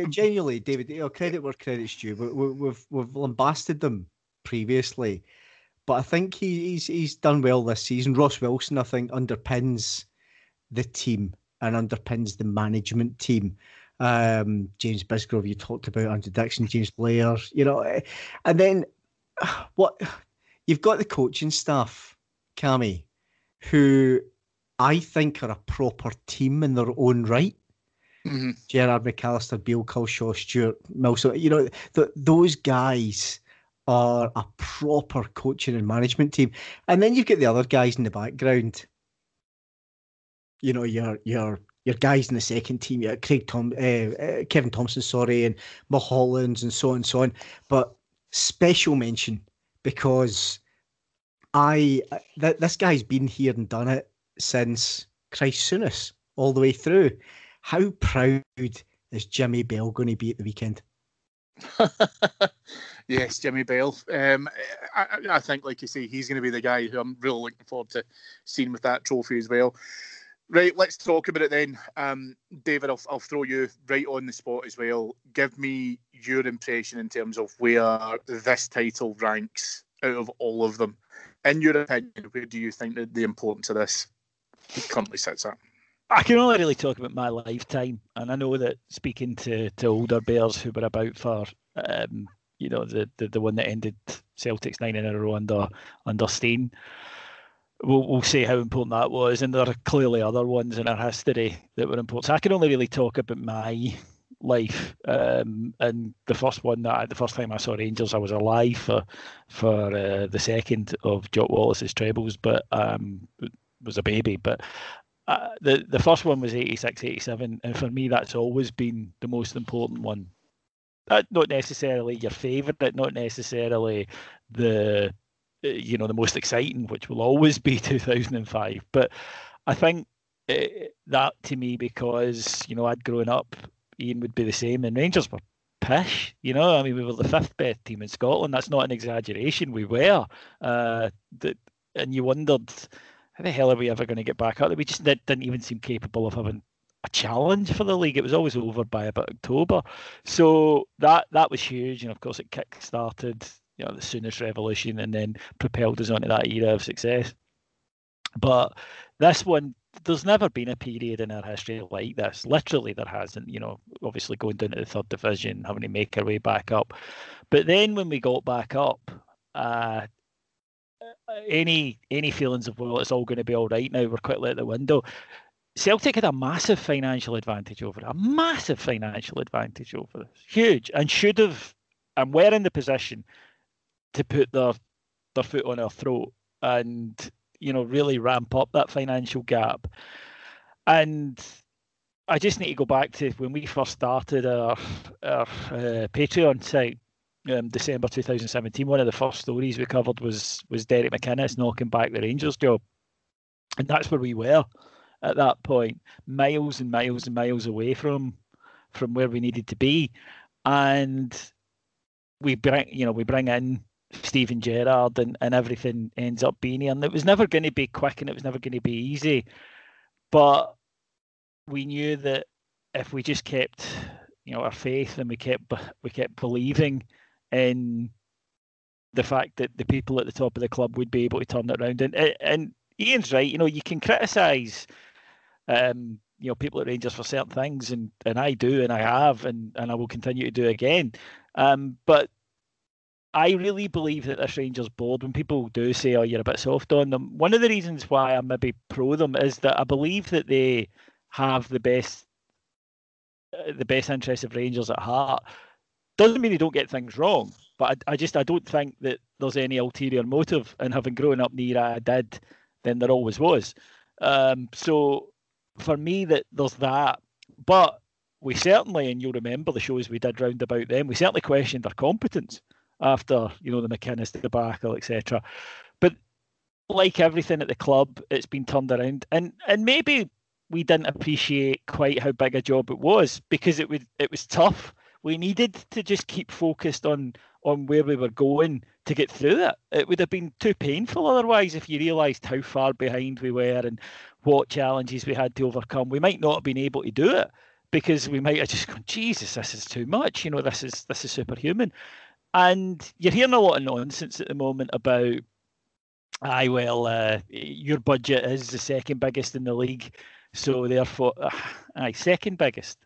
genuinely, David, credit where credit's due. We've lambasted them previously, but I think he's done well this season. Ross Wilson, I think, underpins the team and underpins the management team. James Bisgrove, you talked about Andrew Dixon, James Blair, and then what... You've got the coaching staff, Cammy, who I think are a proper team in their own right. Mm-hmm. Gerard, McAllister, Beale, Culshaw, Stewart, Milson. Those guys are a proper coaching and management team. And then you've got the other guys in the background. Your guys in the second team, Kevin Thompson, and Mulholland and so on and so on. But special mention. Because this guy's been here and done it since Christ Soonest all the way through. How proud is Jimmy Bell going to be at the weekend? Yes, Jimmy Bell. I think, like you say, he's going to be the guy who I'm really looking forward to seeing with that trophy as well. Right, let's talk about it then. David, I'll throw you right on the spot as well. Give me your impression in terms of where this title ranks out of all of them. In your opinion, where do you think that the importance of this currently sits at? I can only really talk about my lifetime. And I know that speaking to older bears who were about for... the one that ended Celtic's 9 in a row under Stein... We'll say how important that was, and there are clearly other ones in our history that were important. So I can only really talk about my life, and the first one the first time I saw Rangers, I was alive for the second of Jock Wallace's trebles, but was a baby. But the first one was 86-87, and for me, that's always been the most important one. Not necessarily your favourite, not necessarily the most exciting, which will always be 2005. But I think that to me, because, I'd grown up, Ian would be the same, and Rangers were pish, we were the fifth best team in Scotland. That's not an exaggeration. We were. And you wondered, how the hell are we ever going to get back up? We just didn't even seem capable of having a challenge for the league. It was always over by about October. So that was huge. And of course it kick-started the Soonest revolution, and then propelled us onto that era of success. But this one, there's never been a period in our history like this. Literally, there hasn't. Obviously going down to the third division, having to make our way back up. But then when we got back up, any feelings of, well, it's all going to be all right now, we're quickly out the window. Celtic had a massive financial advantage over it. Huge. And should have, and were in the position to put their foot on our throat and, really ramp up that financial gap. And I just need to go back to when we first started our Patreon site, December 2017. One of the first stories we covered was Derek McInnes knocking back the Rangers job. And that's where we were at that point, miles and miles and miles away from where we needed to be. And we bring in Steven Gerrard, and everything ends up being here. And it was never going to be quick, and it was never going to be easy. But we knew that if we just kept, our faith, and we kept believing in the fact that the people at the top of the club would be able to turn it around. And Ian's right. You can criticise, people at Rangers for certain things, and I do, and I have, and I will continue to do again. But I really believe that this Rangers board, when people do say, you're a bit soft on them, one of the reasons why I'm maybe pro them is that I believe that they have the best interest of Rangers at heart. Doesn't mean they don't get things wrong, but I don't think that there's any ulterior motive. And having grown up near I did, then there always was. So for me, that there's that. But we certainly, and you'll remember the shows we did round about them, we certainly questioned their competence after, the McInnes debacle, etc. But like everything at the club, it's been turned around. And maybe we didn't appreciate quite how big a job it was, because it was tough. We needed to just keep focused on where we were going to get through it. It would have been too painful otherwise if you realised how far behind we were and what challenges we had to overcome. We might not have been able to do it because we might have just gone, Jesus, this is too much. You know, this is superhuman. And you're hearing a lot of nonsense at the moment about, your budget is the second biggest in the league, so therefore, second biggest.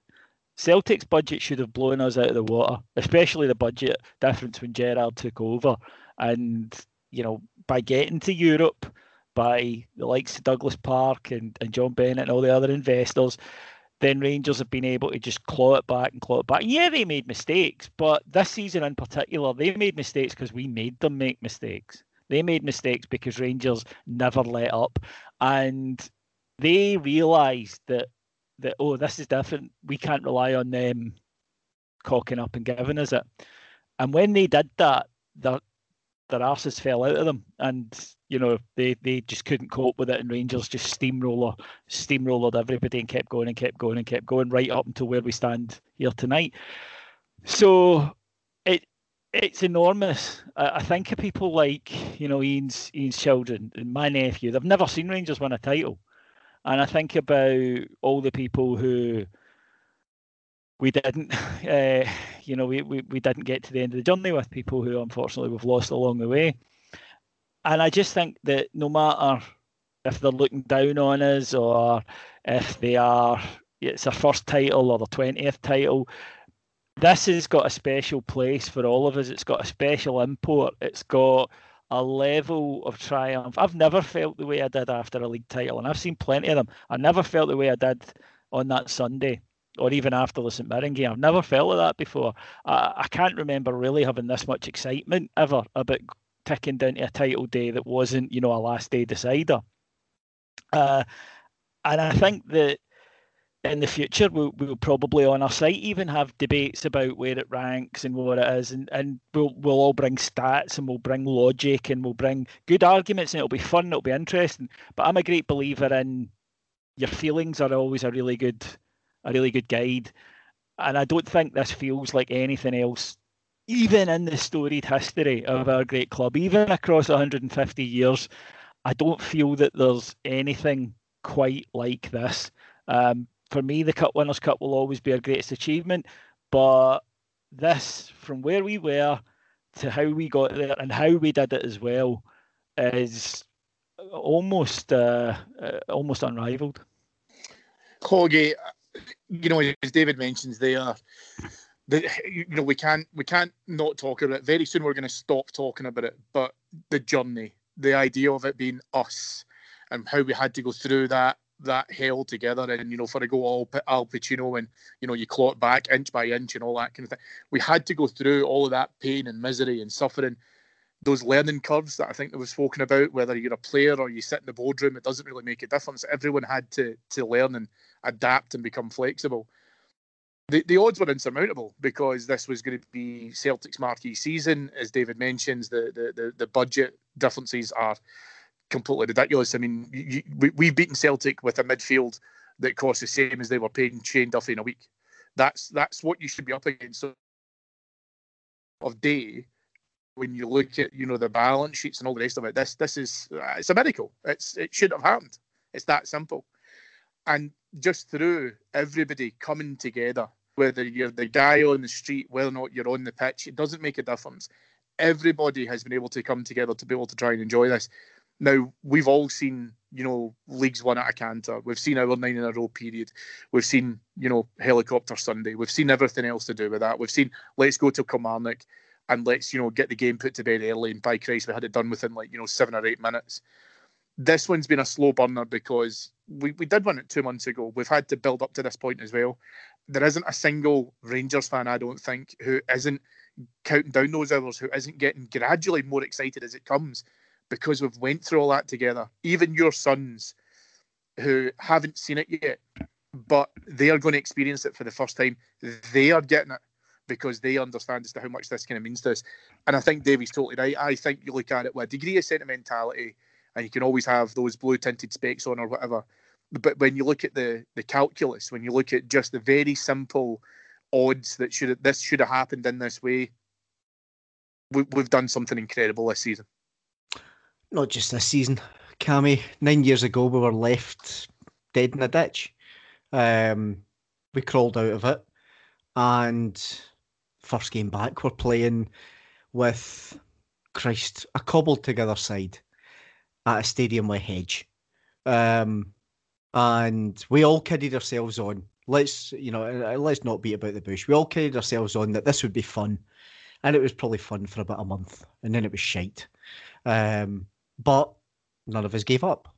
Celtic's budget should have blown us out of the water, especially the budget difference when Gerrard took over. And, you know, by getting to Europe, by the likes of Douglas Park and John Bennett and all the other investors, then Rangers have been able to just claw it back. Yeah, they made mistakes, but this season in particular, they made mistakes because we made them make mistakes. They made mistakes because Rangers never let up. And they realised that, oh, this is different. We can't rely on them cocking up and giving us it. And when they did that, their arses fell out of them. And, you know, they just couldn't cope with it. And Rangers just steamrollered everybody and kept going right up until where we stand here tonight. So it's enormous. I think of people like, you know, Ian's children and my nephew. They've never seen Rangers win a title. And I think about all the people who we didn't, we didn't get to the end of the journey with, people who unfortunately we've lost along the way. And I just think that no matter if they're looking down on us or if it's their first title or their 20th title, this has got a special place for all of us. It's got a special import. It's got a level of triumph. I've never felt the way I did after a league title, and I've seen plenty of them. I never felt the way I did on that Sunday, or even after the St Mirren game. I've never felt like that before. I can't remember really having this much excitement ever about ticking down to a title day that wasn't, you know, a last day decider. And I think that in the future, we'll probably on our site even have debates about where it ranks and what it is, and we'll all bring stats and we'll bring logic and we'll bring good arguments, and it'll be fun, it'll be interesting. But I'm a great believer in your feelings are always a really good guide, and I don't think this feels like anything else, even in the storied history of our great club, even across 150 years. I don't feel that there's anything quite like this. For me, the Cup Winners' Cup will always be our greatest achievement, but this, from where we were to how we got there and how we did it as well, is almost unrivalled. Hoggy, you know, as David mentions there, we can't not talk about it. Very soon we're going to stop talking about it, but the journey, the idea of it being us and how we had to go through that held together, and, you know, for a go Al Pacino, and, you know, you claw it back inch by inch and all that kind of thing. We had to go through all of that pain and misery and suffering, those learning curves that I think that was spoken about. Whether you're a player or you sit in the boardroom, it doesn't really make a difference. Everyone had to learn and adapt and become flexible. The odds were insurmountable because this was going to be Celtic's marquee season. As David mentions, the budget differences are completely ridiculous. I mean, we've beaten Celtic with a midfield that cost the same as they were paying Shane Duffy in a week. That's what you should be up against of day. When you look at, you know, the balance sheets and all the rest of it, it's a miracle. It should have happened. It's that simple. And just through everybody coming together, whether you're the guy on the street, whether or not you're on the pitch, it doesn't make a difference. Everybody has been able to come together to be able to try and enjoy this. Now, we've all seen, you know, leagues won at a canter. We've seen our 9-in-a-row period. We've seen, you know, Helicopter Sunday. We've seen everything else to do with that. We've seen, let's go to Kilmarnock and let's, you know, get the game put to bed early. And by Christ, we had it done within, like, you know, 7 or 8 minutes. This one's been a slow burner because we did win it 2 months ago. We've had to build up to this point as well. There isn't a single Rangers fan, I don't think, who isn't counting down those hours, who isn't getting gradually more excited as it comes, because we've went through all that together. Even your sons, who haven't seen it yet, but they are going to experience it for the first time, they are getting it because they understand as to how much this kind of means to us. And I think Davey's totally right. I think you look at it with a degree of sentimentality, and you can always have those blue-tinted specs on or whatever, But when you look at the calculus, when you look at just the very simple odds that this should have happened in this way, we've done something incredible this season. Not just this season, Cammy. 9 years ago, we were left dead in a ditch. We crawled out of it, and first game back, we're playing with a cobbled together side at a stadium with Hedge. And we all kidded ourselves on. Let's not beat about the bush. We all kidded ourselves on that this would be fun, and it was probably fun for about a month, and then it was shite. But none of us gave up.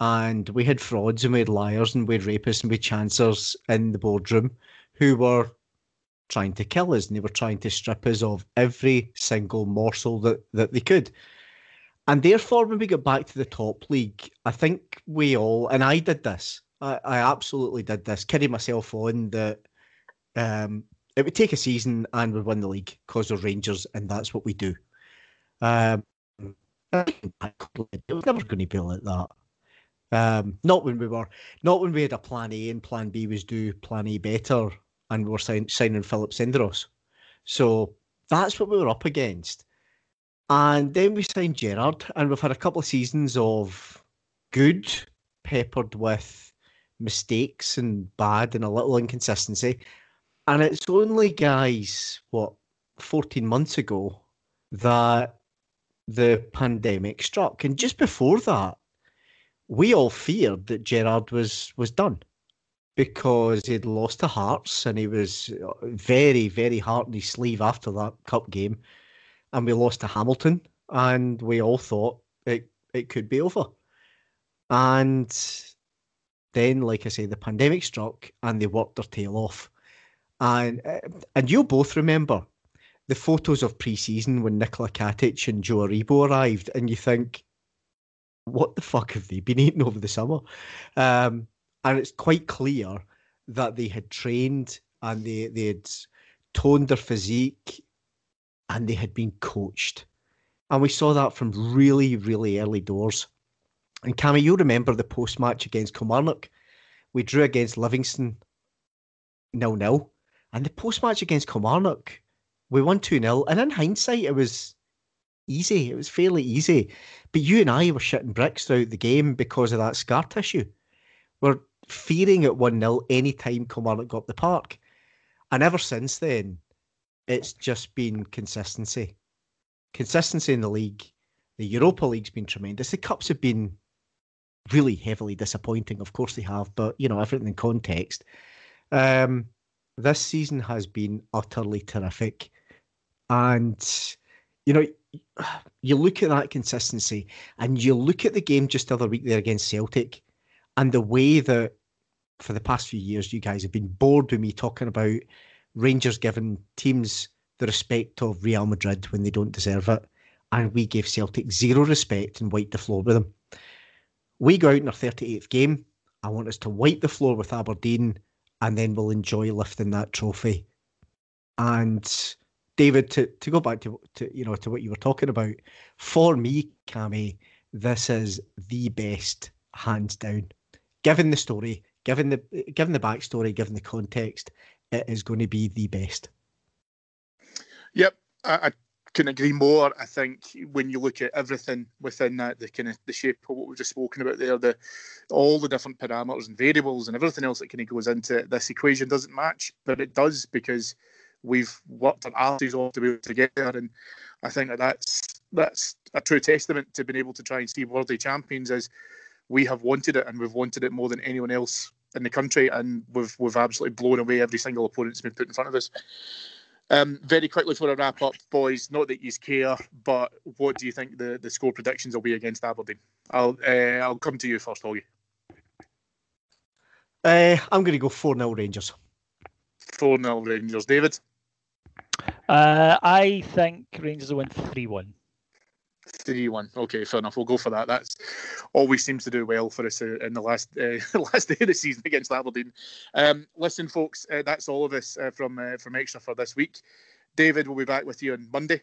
And we had frauds, and we had liars, and we had rapists, and we had chancers in the boardroom who were trying to kill us, and they were trying to strip us of every single morsel that they could. And therefore, when we got back to the top league, I think we all, and I did this, I absolutely did this, carried myself on that it would take a season and we'd win the league because we're Rangers, and that's what we do. It was never going to be like that. Not when we had a plan A and plan B was do plan A better, and we were signing Philip Senderos. So that's what we were up against. And then we signed Gerrard, and we've had a couple of seasons of good, peppered with mistakes and bad and a little inconsistency. And it's only, guys, 14 months ago that the pandemic struck. And just before that, we all feared that Gerrard was done because he'd lost to Hearts, and he was very, very hard in his sleeve after that cup game. And we lost to Hamilton, and we all thought it could be over. And then, like I say, the pandemic struck, and they worked their tail off. And you'll both remember the photos of pre-season when Nikola Katic and Joe Aribo arrived, and you think, what the fuck have they been eating over the summer? And it's quite clear that they had trained, and they had toned their physique, and they had been coached. And we saw that from really, really early doors. And Cammy, you'll remember the post-match against Kilmarnock. We drew against Livingston 0-0. And the post-match against Kilmarnock, we won 2-0. And in hindsight, it was easy. It was fairly easy. But you and I were shitting bricks throughout the game because of that scar tissue. We're fearing at 1-0 any time Kilmarnock got up the park. And ever since then, it's just been consistency. Consistency in the league. The Europa League's been tremendous. The Cups have been really heavily disappointing. Of course they have, but, everything in context. This season has been utterly terrific. And, you look at that consistency, and you look at the game just the other week there against Celtic, and the way that for the past few years you guys have been bored with me talking about Rangers giving teams the respect of Real Madrid when they don't deserve it. And we gave Celtic zero respect and wiped the floor with them. We go out in our 38th game. I want us to wipe the floor with Aberdeen, and then we'll enjoy lifting that trophy. And David, to go back to what you were talking about, for me, Cammy, this is the best, hands down. Given the story, given the backstory, given the context, it is going to be the best. Yep, I couldn't agree more. I think when you look at everything within that, the shape of what we've just spoken about there, all the different parameters and variables and everything else that goes into it, this equation doesn't match, but it does because we've worked our asses off to be able to get there. And I think that's a true testament to being able to try and see worldly champions is we have wanted it, and we've wanted it more than anyone else in the country, and we've absolutely blown away every single opponent that's been put in front of us. Very quickly before I wrap up, boys, not that you care, but what do you think the score predictions will be against Aberdeen? I'll come to you first, Hoggy. I'm going to go 4-0 Rangers. 4-0 Rangers. David? I think Rangers will win 3-1. 3-1. Okay, fair enough. We'll go for that. That's always seems to do well for us in the last day of the season against Aberdeen. Listen, folks, that's all of us from Extra for this week. David will be back with you on Monday.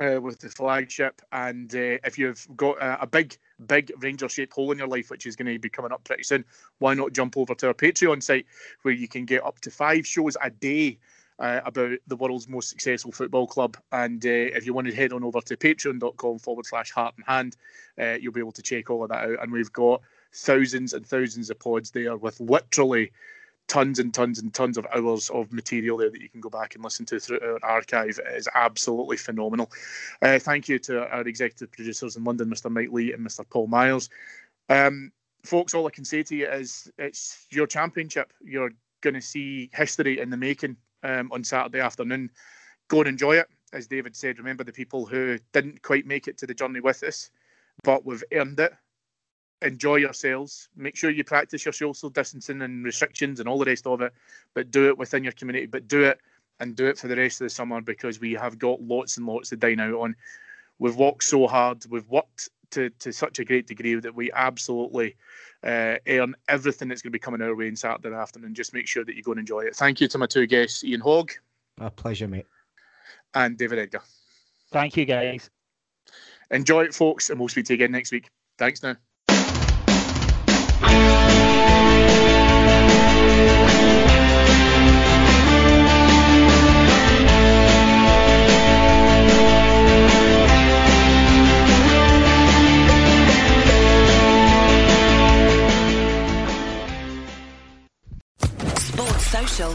with the flagship, and if you've got a big Ranger-shaped hole in your life, which is going to be coming up pretty soon, why not jump over to our Patreon site where you can get up to 5 shows a day about the world's most successful football club. And if you want to head on over to patreon.com/heartandhand, you'll be able to check all of that out. And we've got thousands and thousands of pods there with literally tons and tons and tons of hours of material there that you can go back and listen to through our archive. It is absolutely phenomenal. Thank you to our executive producers in London, Mr. Mike Lee and Mr. Paul Myers. Folks, all I can say to you is it's your championship. You're going to see history in the making on Saturday afternoon. Go and enjoy it. As David said, remember the people who didn't quite make it to the journey with us, but we've earned it. Enjoy yourselves. Make sure you practice your social distancing and restrictions and all the rest of it, but do it within your community. But do it, and do it for the rest of the summer, because we have got lots and lots to dine out on. We've walked so hard. We've worked to such a great degree that we absolutely earn everything that's going to be coming our way on Saturday afternoon. Just make sure that you go and enjoy it. Thank you to my 2 guests, Ian Hogg. A pleasure, mate. And David Edgar. Thank you, guys. Enjoy it, folks, and we'll speak to you again next week. Thanks now.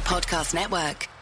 Podcast Network.